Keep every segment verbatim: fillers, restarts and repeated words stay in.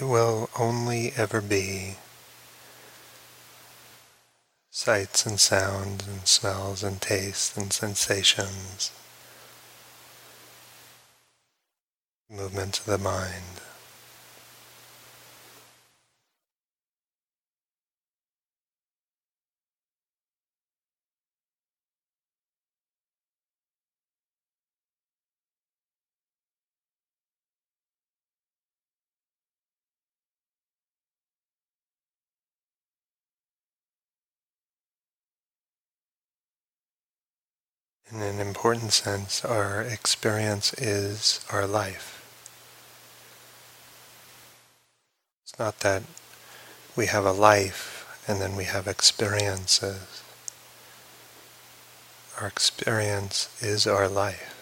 it will only ever be sights and sounds and smells and tastes and sensations, movements of the mind. In an important sense, our experience is our life. It's not that we have a life and then we have experiences. Our experience is our life.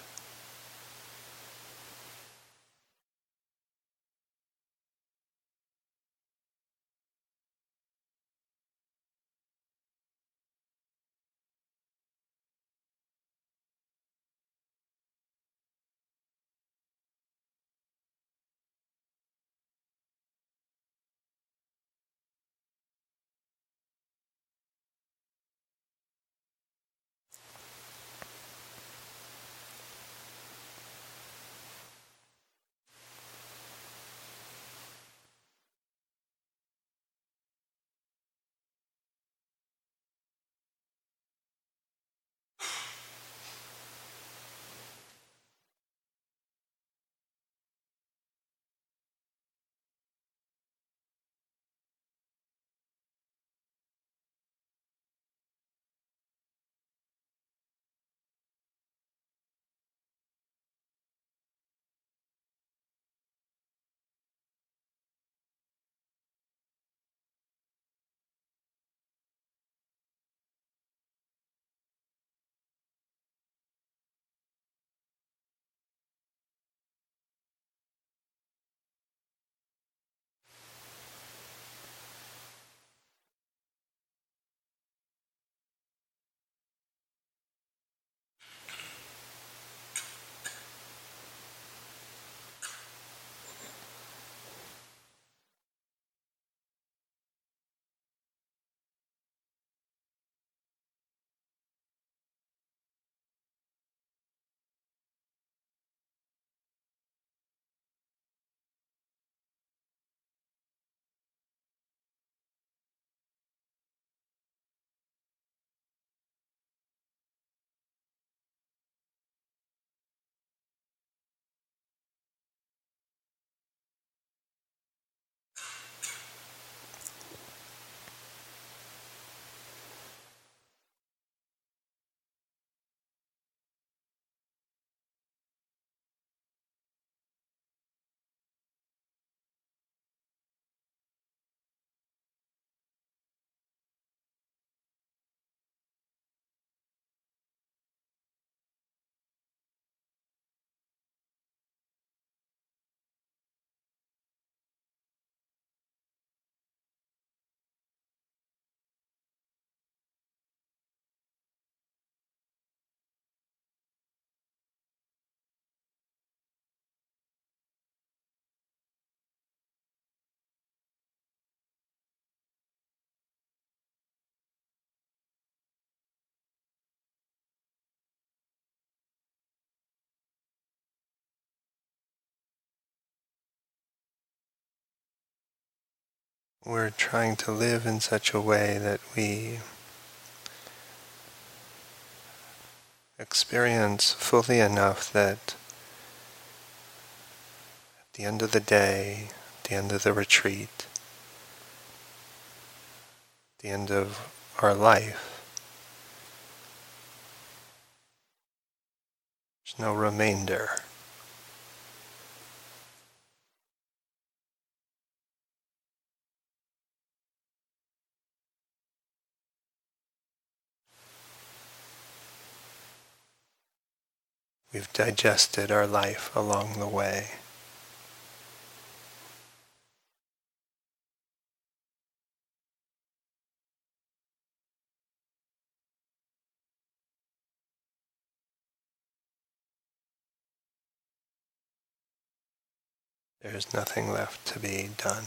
We're trying to live in such a way that we experience fully enough that at the end of the day, at the end of the retreat, at the end of our life, there's no remainder. We've digested our life along the way. There is nothing left to be done.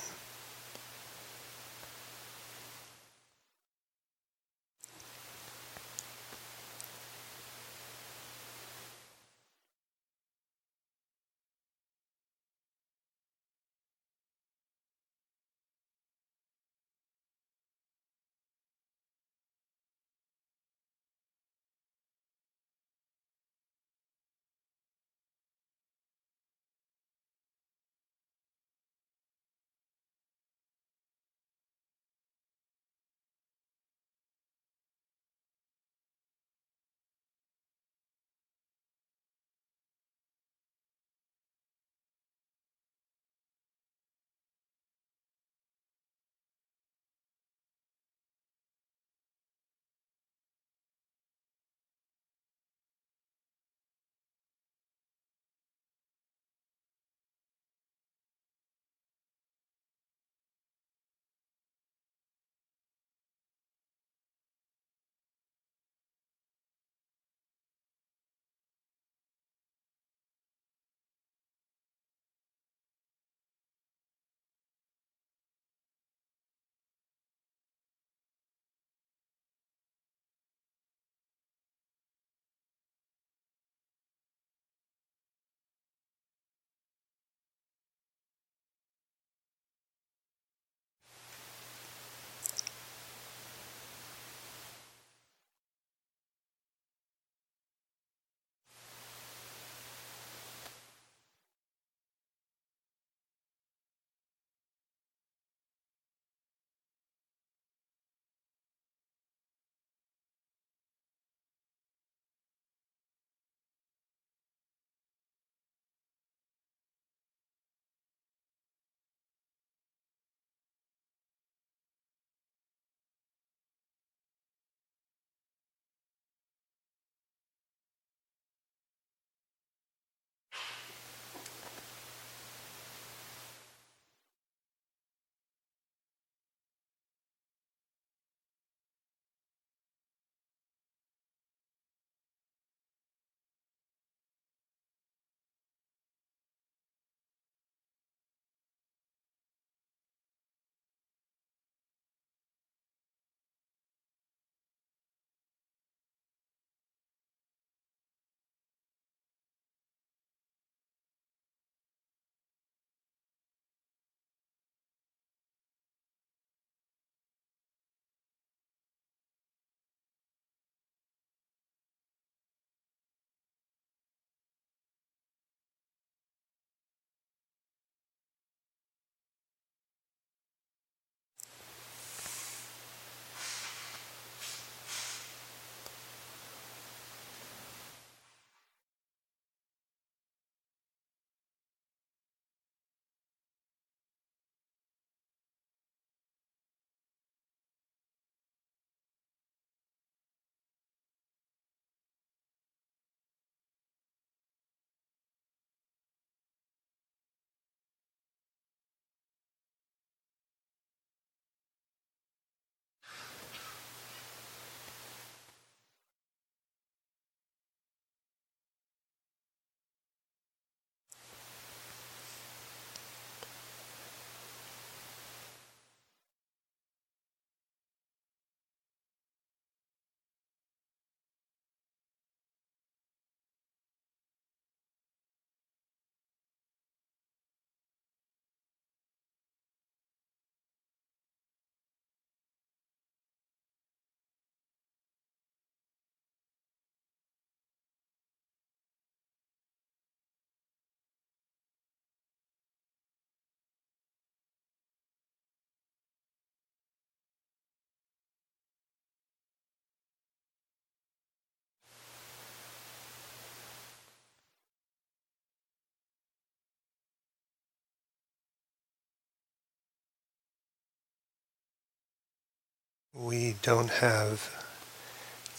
We don't have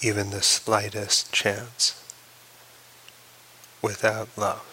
even the slightest chance without love.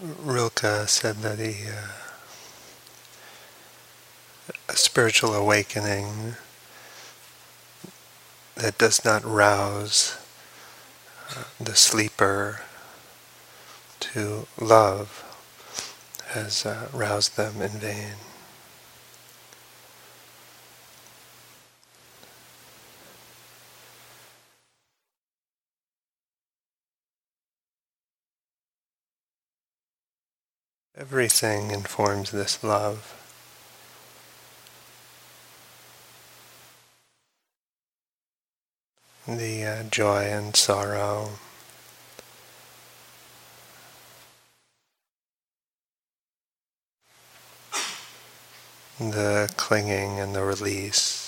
Rilke said that he, uh, a spiritual awakening that does not rouse uh, the sleeper to love has uh, roused them in vain. Everything informs this love. The uh, joy and sorrow, the clinging and the release,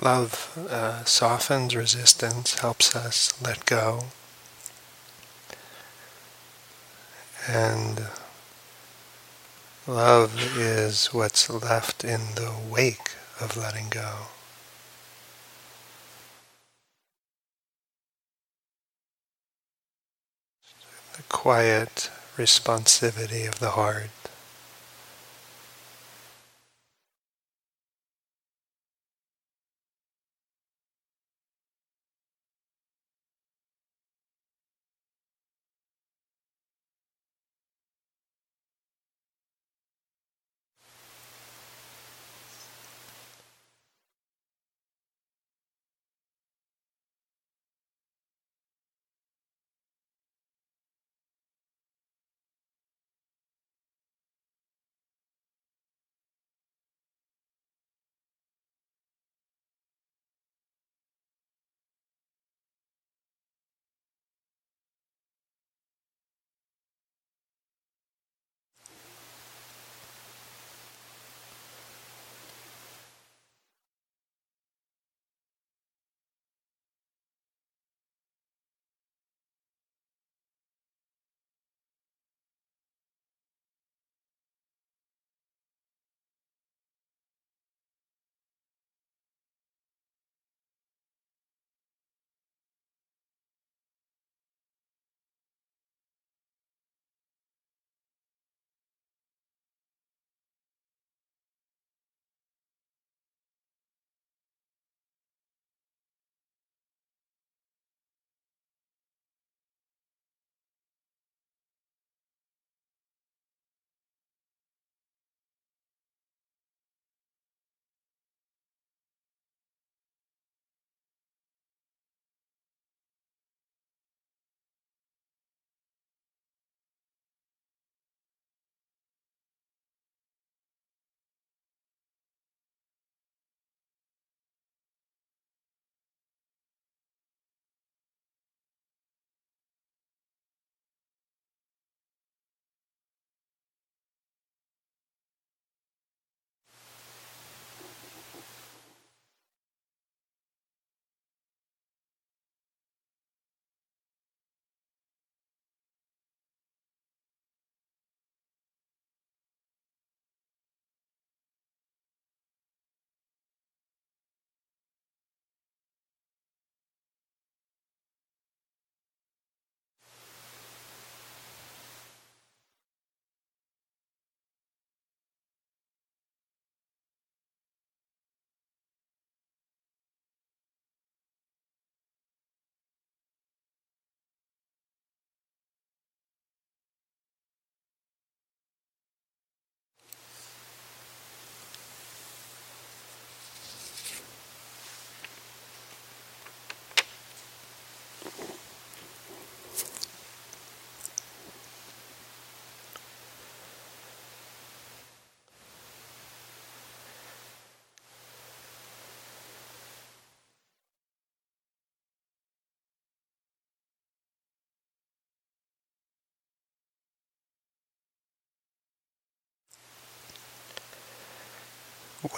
love uh, softens resistance, helps us let go, and love is what's left in the wake of letting go. The quiet responsivity of the heart.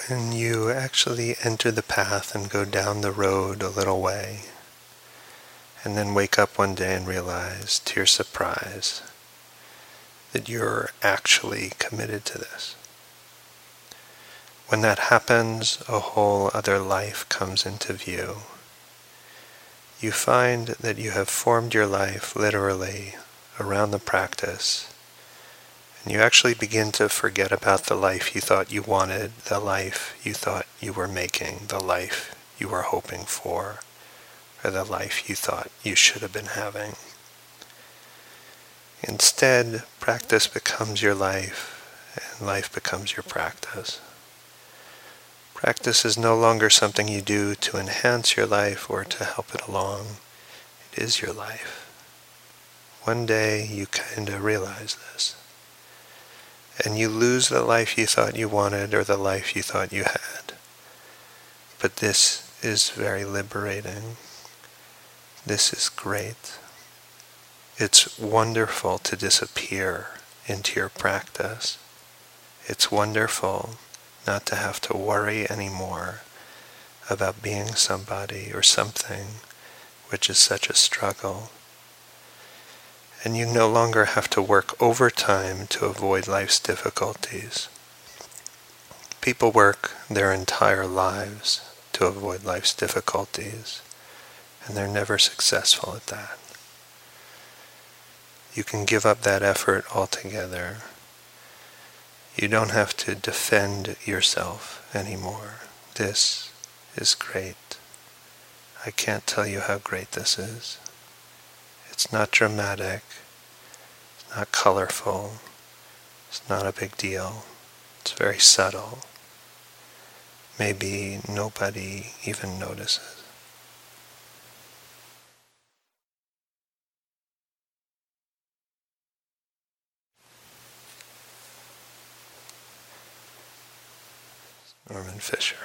when you actually enter the path and go down the road a little way, and then wake up one day and realize, to your surprise, that you're actually committed to this. When that happens, a whole other life comes into view. You find that you have formed your life literally around the practice, and you actually begin to forget about the life you thought you wanted, the life you thought you were making, the life you were hoping for, or the life you thought you should have been having. Instead, practice becomes your life, and life becomes your practice. Practice is no longer something you do to enhance your life or to help it along. It is your life. One day you kind of realize this, and you lose the life you thought you wanted or the life you thought you had. But this is very liberating. This is great. It's wonderful to disappear into your practice. It's wonderful not to have to worry anymore about being somebody or something, which is such a struggle. And you no longer have to work overtime to avoid life's difficulties. People work their entire lives to avoid life's difficulties, and they're never successful at that. You can give up that effort altogether. You don't have to defend yourself anymore. This is great. I can't tell you how great this is. It's not dramatic. It's not colorful. It's not a big deal. It's very subtle. Maybe nobody even notices. Norman Fisher.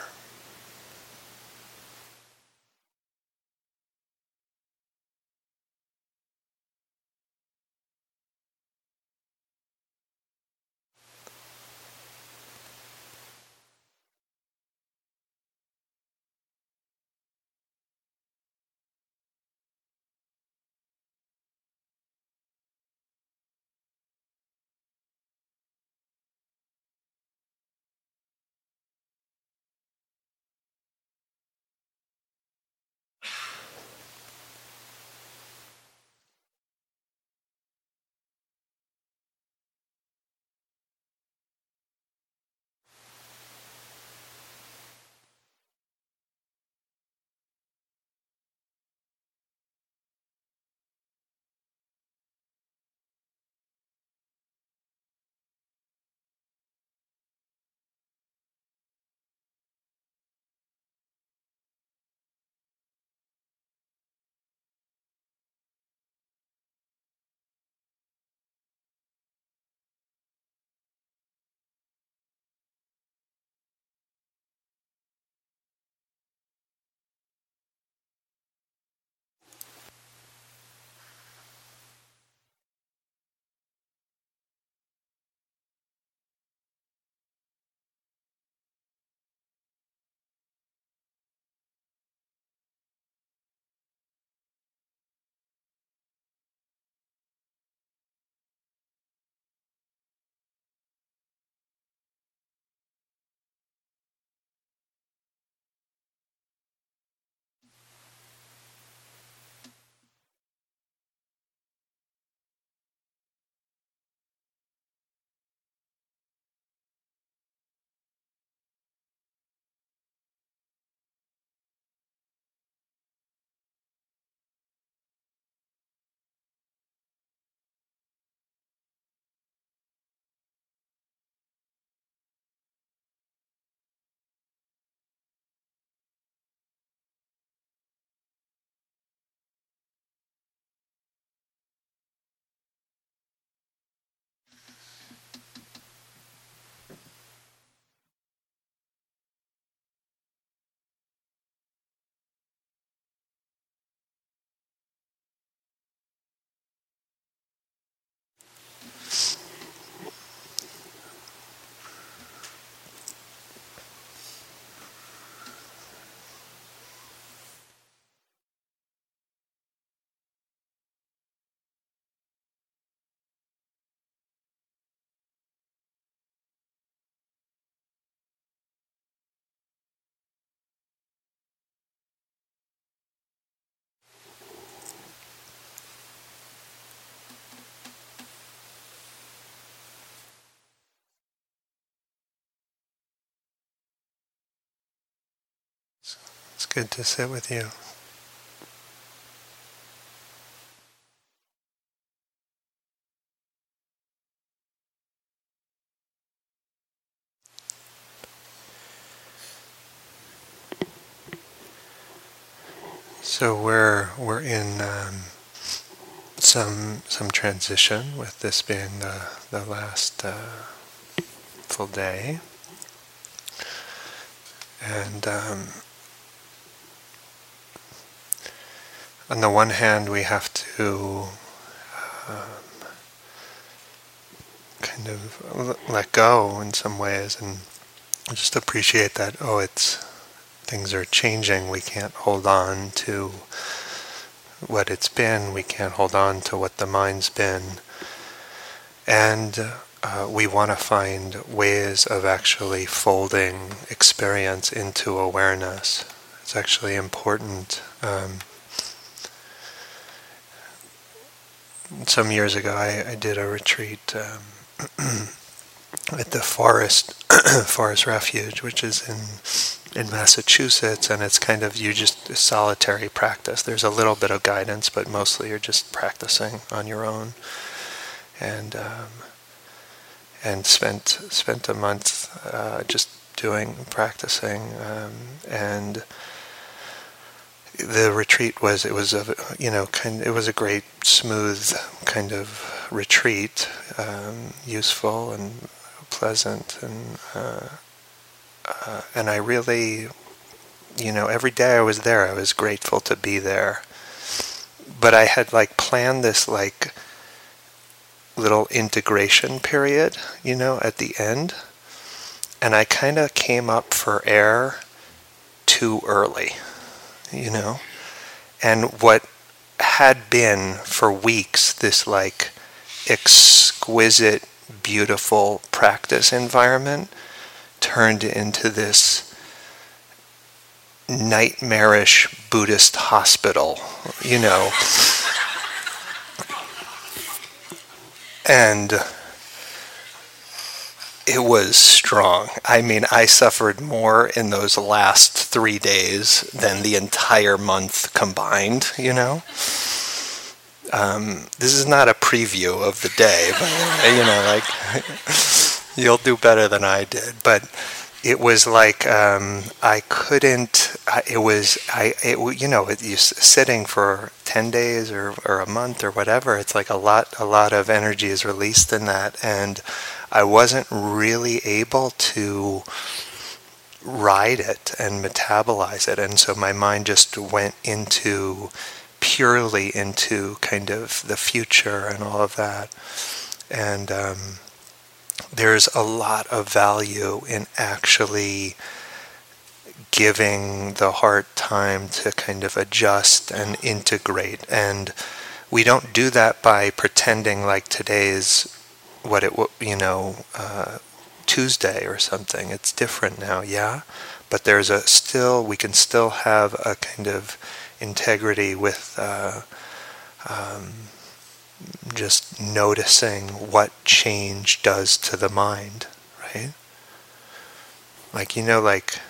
good to sit with you. So we're we're in um, some some transition, with this being the the last uh, full day, and um, on the one hand, we have to um, kind of let go in some ways, and just appreciate that. Oh, it's. Things are changing. We can't hold on to what it's been. We can't hold on to what the mind's been. And uh, we want to find ways of actually folding experience into awareness. It's actually important. Um, some years ago, I, I did a retreat um, at the Forest Forest Refuge, which is in. in Massachusetts, and it's kind of, you just, solitary practice. There's a little bit of guidance, but mostly you're just practicing on your own. And um, and spent spent a month uh, just doing, practicing. Um, and the retreat was, it was a, you know, kind, it was a great, smooth kind of retreat, um, useful and pleasant, and uh, Uh, and I really, you know, every day I was there, I was grateful to be there. But I had, like, planned this, like, little integration period, you know, at the end. And I kind of came up for air too early, you know. And what had been for weeks this, like, exquisite, beautiful practice environment turned into this nightmarish Buddhist hospital, you know. And it was strong. I mean, I suffered more in those last three days than the entire month combined, you know. Um, this is not a preview of the day, but, you know, like... You'll do better than I did, but it was like um, I couldn't. I, it was I. It, you know, it, you sitting for ten days or, or a month or whatever. It's like a lot. A lot of energy is released in that, and I wasn't really able to ride it and metabolize it, and so my mind just went into purely into kind of the future and all of that, and. Um, There's a lot of value in actually giving the heart time to kind of adjust and integrate. And we don't do that by pretending like today's what it, you know, uh, Tuesday or something. It's different now, yeah? But there's a still, we can still have a kind of integrity with uh, um, just noticing what change does to the mind, right? Like, you know, like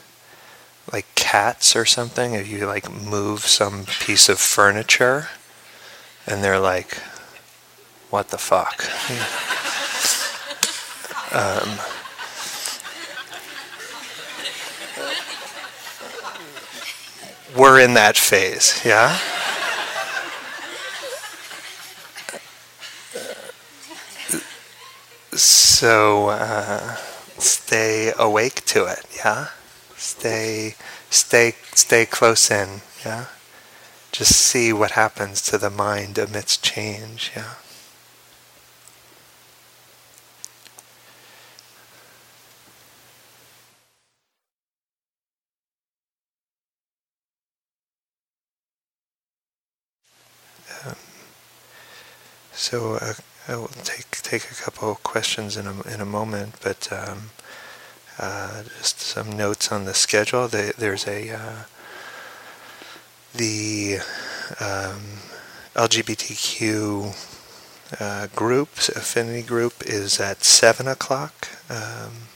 like cats or something, if you like move some piece of furniture and they're like, what the fuck? um, we're in that phase, yeah? So uh, stay awake to it, yeah. Stay, stay, stay close in, yeah. Just see what happens to the mind amidst change, yeah. Um, so. Uh, I will take take a couple of questions in a in a moment, but um, uh, just some notes on the schedule. The, there's a uh, the um, L G B T Q uh, group affinity group is at seven o'clock um,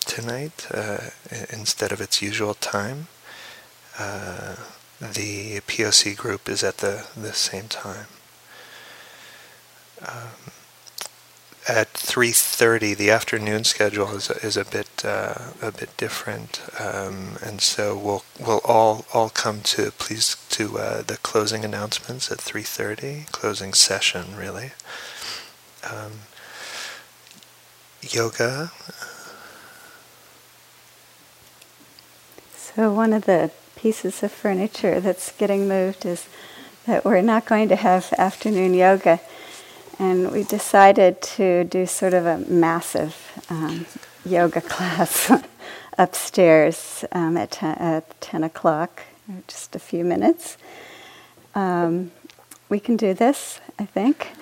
tonight uh, instead of its usual time, uh, the P O C group is at the, the same time. Um, at three thirty, the afternoon schedule is is a bit uh, a bit different, um, and so we'll we'll all all come to please to uh, the closing announcements at three thirty, closing session really. Um, yoga. So one of the pieces of furniture that's getting moved is that we're not going to have afternoon yoga. And we decided to do sort of a massive um, yoga class upstairs um, at, t- at ten o'clock, or just a few minutes. Um, we can do this, I think.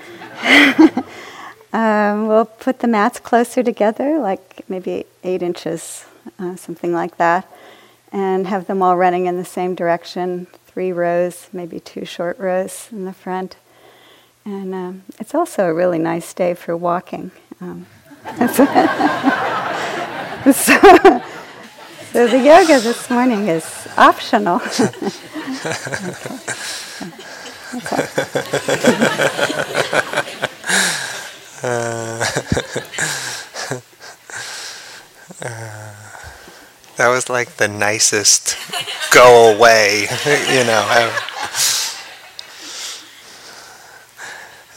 um, we'll put the mats closer together, like maybe eight inches, uh, something like that, and have them all running in the same direction, three rows, maybe two short rows in the front. And um, it's also a really nice day for walking. Um, so, so, so the yoga this morning is optional. That was like the nicest go away, you know. I've,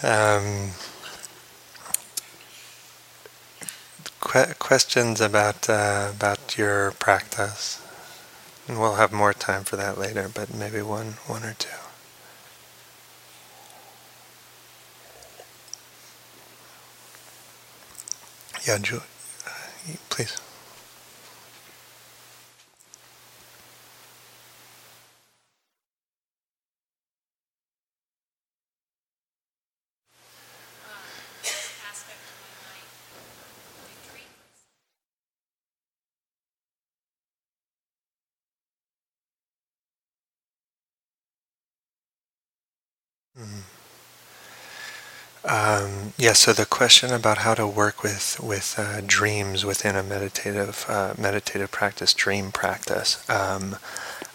Um, que- questions about uh, about your practice, and we'll have more time for that later. But maybe one, one or two. Yeah, Julie, uh, please. Um, yeah, so the question about how to work with with uh, dreams within a meditative uh, meditative practice, dream practice. Um,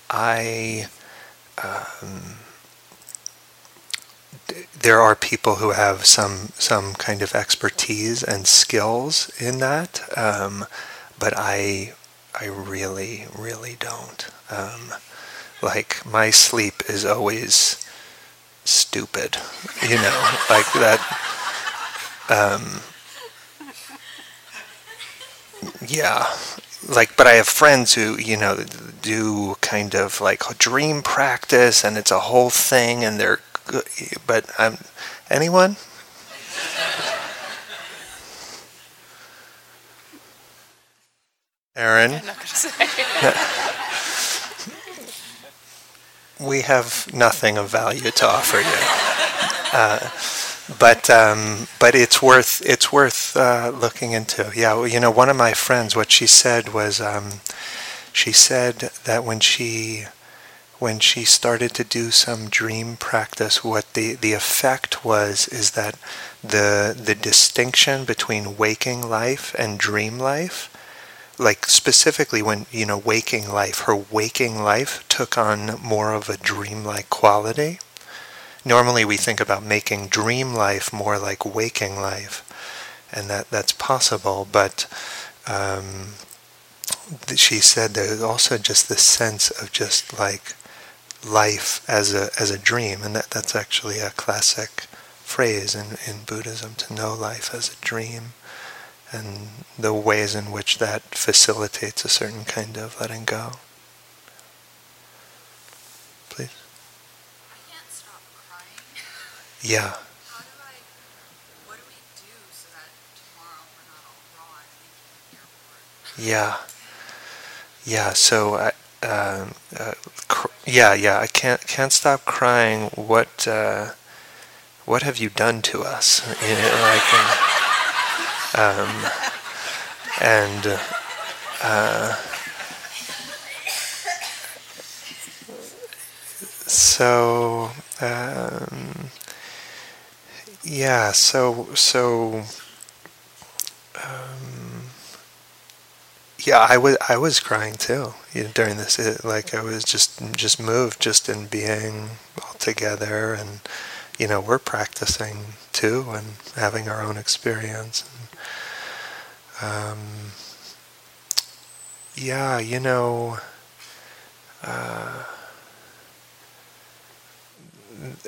I um, d- there are people who have some some kind of expertise and skills in that, um, but I I really really don't. Um, like my sleep is always stupid, you know, like that, um, yeah, like, but I have friends who, you know, do kind of like dream practice, and it's a whole thing, and they're, but I'm, anyone? Aaron? I'm not gonna say. We have nothing of value to offer you, uh, but um, but it's worth it's worth uh, looking into. Yeah, well, you know, one of my friends, what she said was, um, she said that when she when she started to do some dream practice, what the, the effect was is that the the distinction between waking life and dream life. Like specifically when, you know, waking life, her waking life took on more of a dreamlike quality. Normally we think about making dream life more like waking life, and that, that's possible, but um, th- she said there's also just this sense of just like life as a as a dream, and that, that's actually a classic phrase in, in Buddhism, to know life as a dream. And the ways in which that facilitates a certain kind of letting go. Please. I can't stop crying. Yeah. How do I, what do we do so that tomorrow we're not all raw and making the airport? Yeah. Yeah, so, I, um, uh, cr- yeah, yeah, I can't can't stop crying. What, uh, what have you done to us? You know, like, uh, Um, and uh, so um, yeah, so so um, yeah, I was I was crying too, you know, during this. It, like I was just just moved just in being all together, and you know we're practicing too and having our own experience. And, um, yeah, you know. Uh,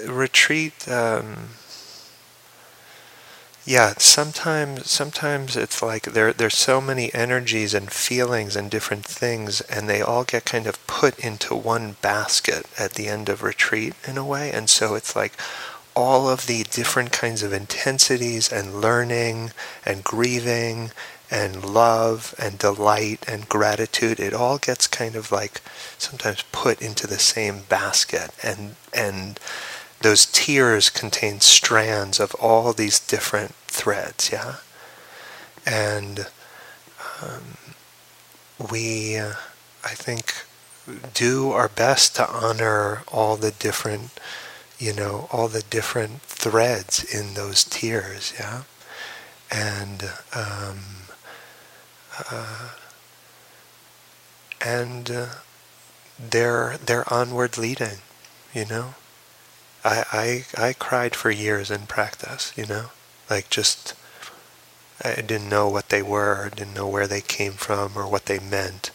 retreat. Um, Yeah, sometimes sometimes it's like there there's so many energies and feelings and different things, and they all get kind of put into one basket at the end of retreat in a way. And so it's like all of the different kinds of intensities and learning and grieving and love and delight and gratitude, it all gets kind of like sometimes put into the same basket, and and those tiers contain strands of all these different threads, yeah? And um, we, uh, I think, do our best to honor all the different, you know, all the different threads in those tiers, yeah? And, um, uh, and uh, they're, they're onward leading, you know? I, I I cried for years in practice, you know, like just, I didn't know what they were, didn't know where they came from or what they meant,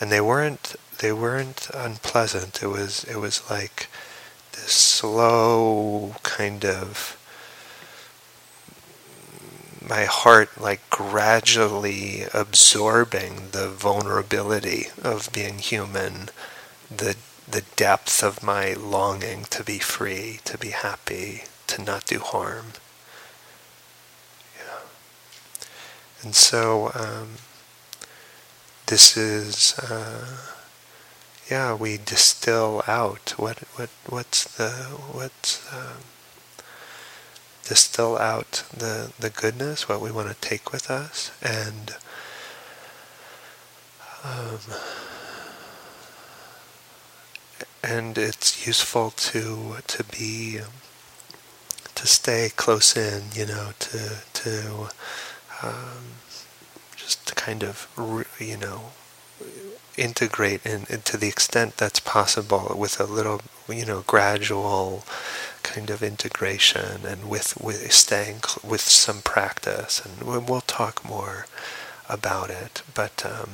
and they weren't they weren't unpleasant. It was it was like this slow kind of, my heart like gradually absorbing the vulnerability of being human, the the depth of my longing to be free, to be happy, to not do harm. Yeah. And so, um, this is, uh, yeah, we distill out. What, what, what's the, what's, um, distill out the, the goodness, what we want to take with us, and, um, and it's useful to to be to stay close in, you know, to to um, just to kind of you know integrate in, in to the extent that's possible with a little you know gradual kind of integration, and with with staying cl- with some practice, and we'll talk more about it. But um,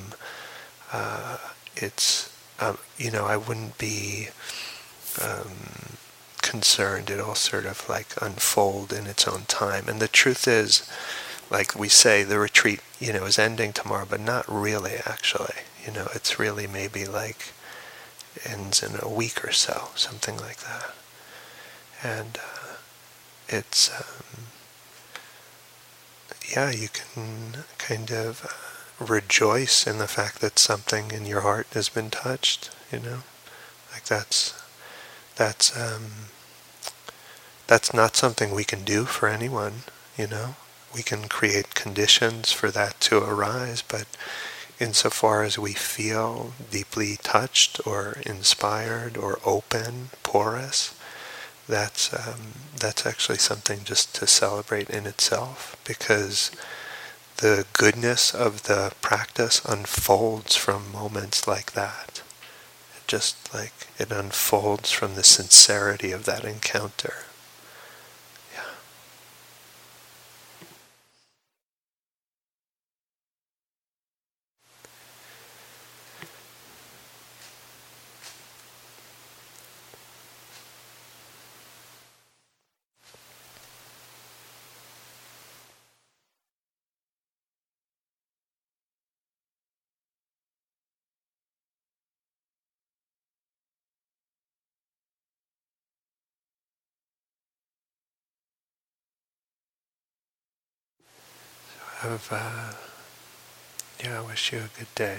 uh, it's. Um, you know, I wouldn't be um, concerned. It all sort of like unfold in its own time. And the truth is, like we say, the retreat, you know, is ending tomorrow, but not really, actually. You know, it's really maybe like ends in a week or so, something like that. And uh, it's, um, yeah, you can kind of... Uh, rejoice in the fact that something in your heart has been touched, you know, like that's that's um, that's not something we can do for anyone, you know. We can create conditions for that to arise, but insofar as we feel deeply touched or inspired or open, porous, that's um, that's actually something just to celebrate in itself, because the goodness of the practice unfolds from moments like that. It just like, it unfolds from the sincerity of that encounter. Yeah. Of, uh, yeah, I wish you a good day.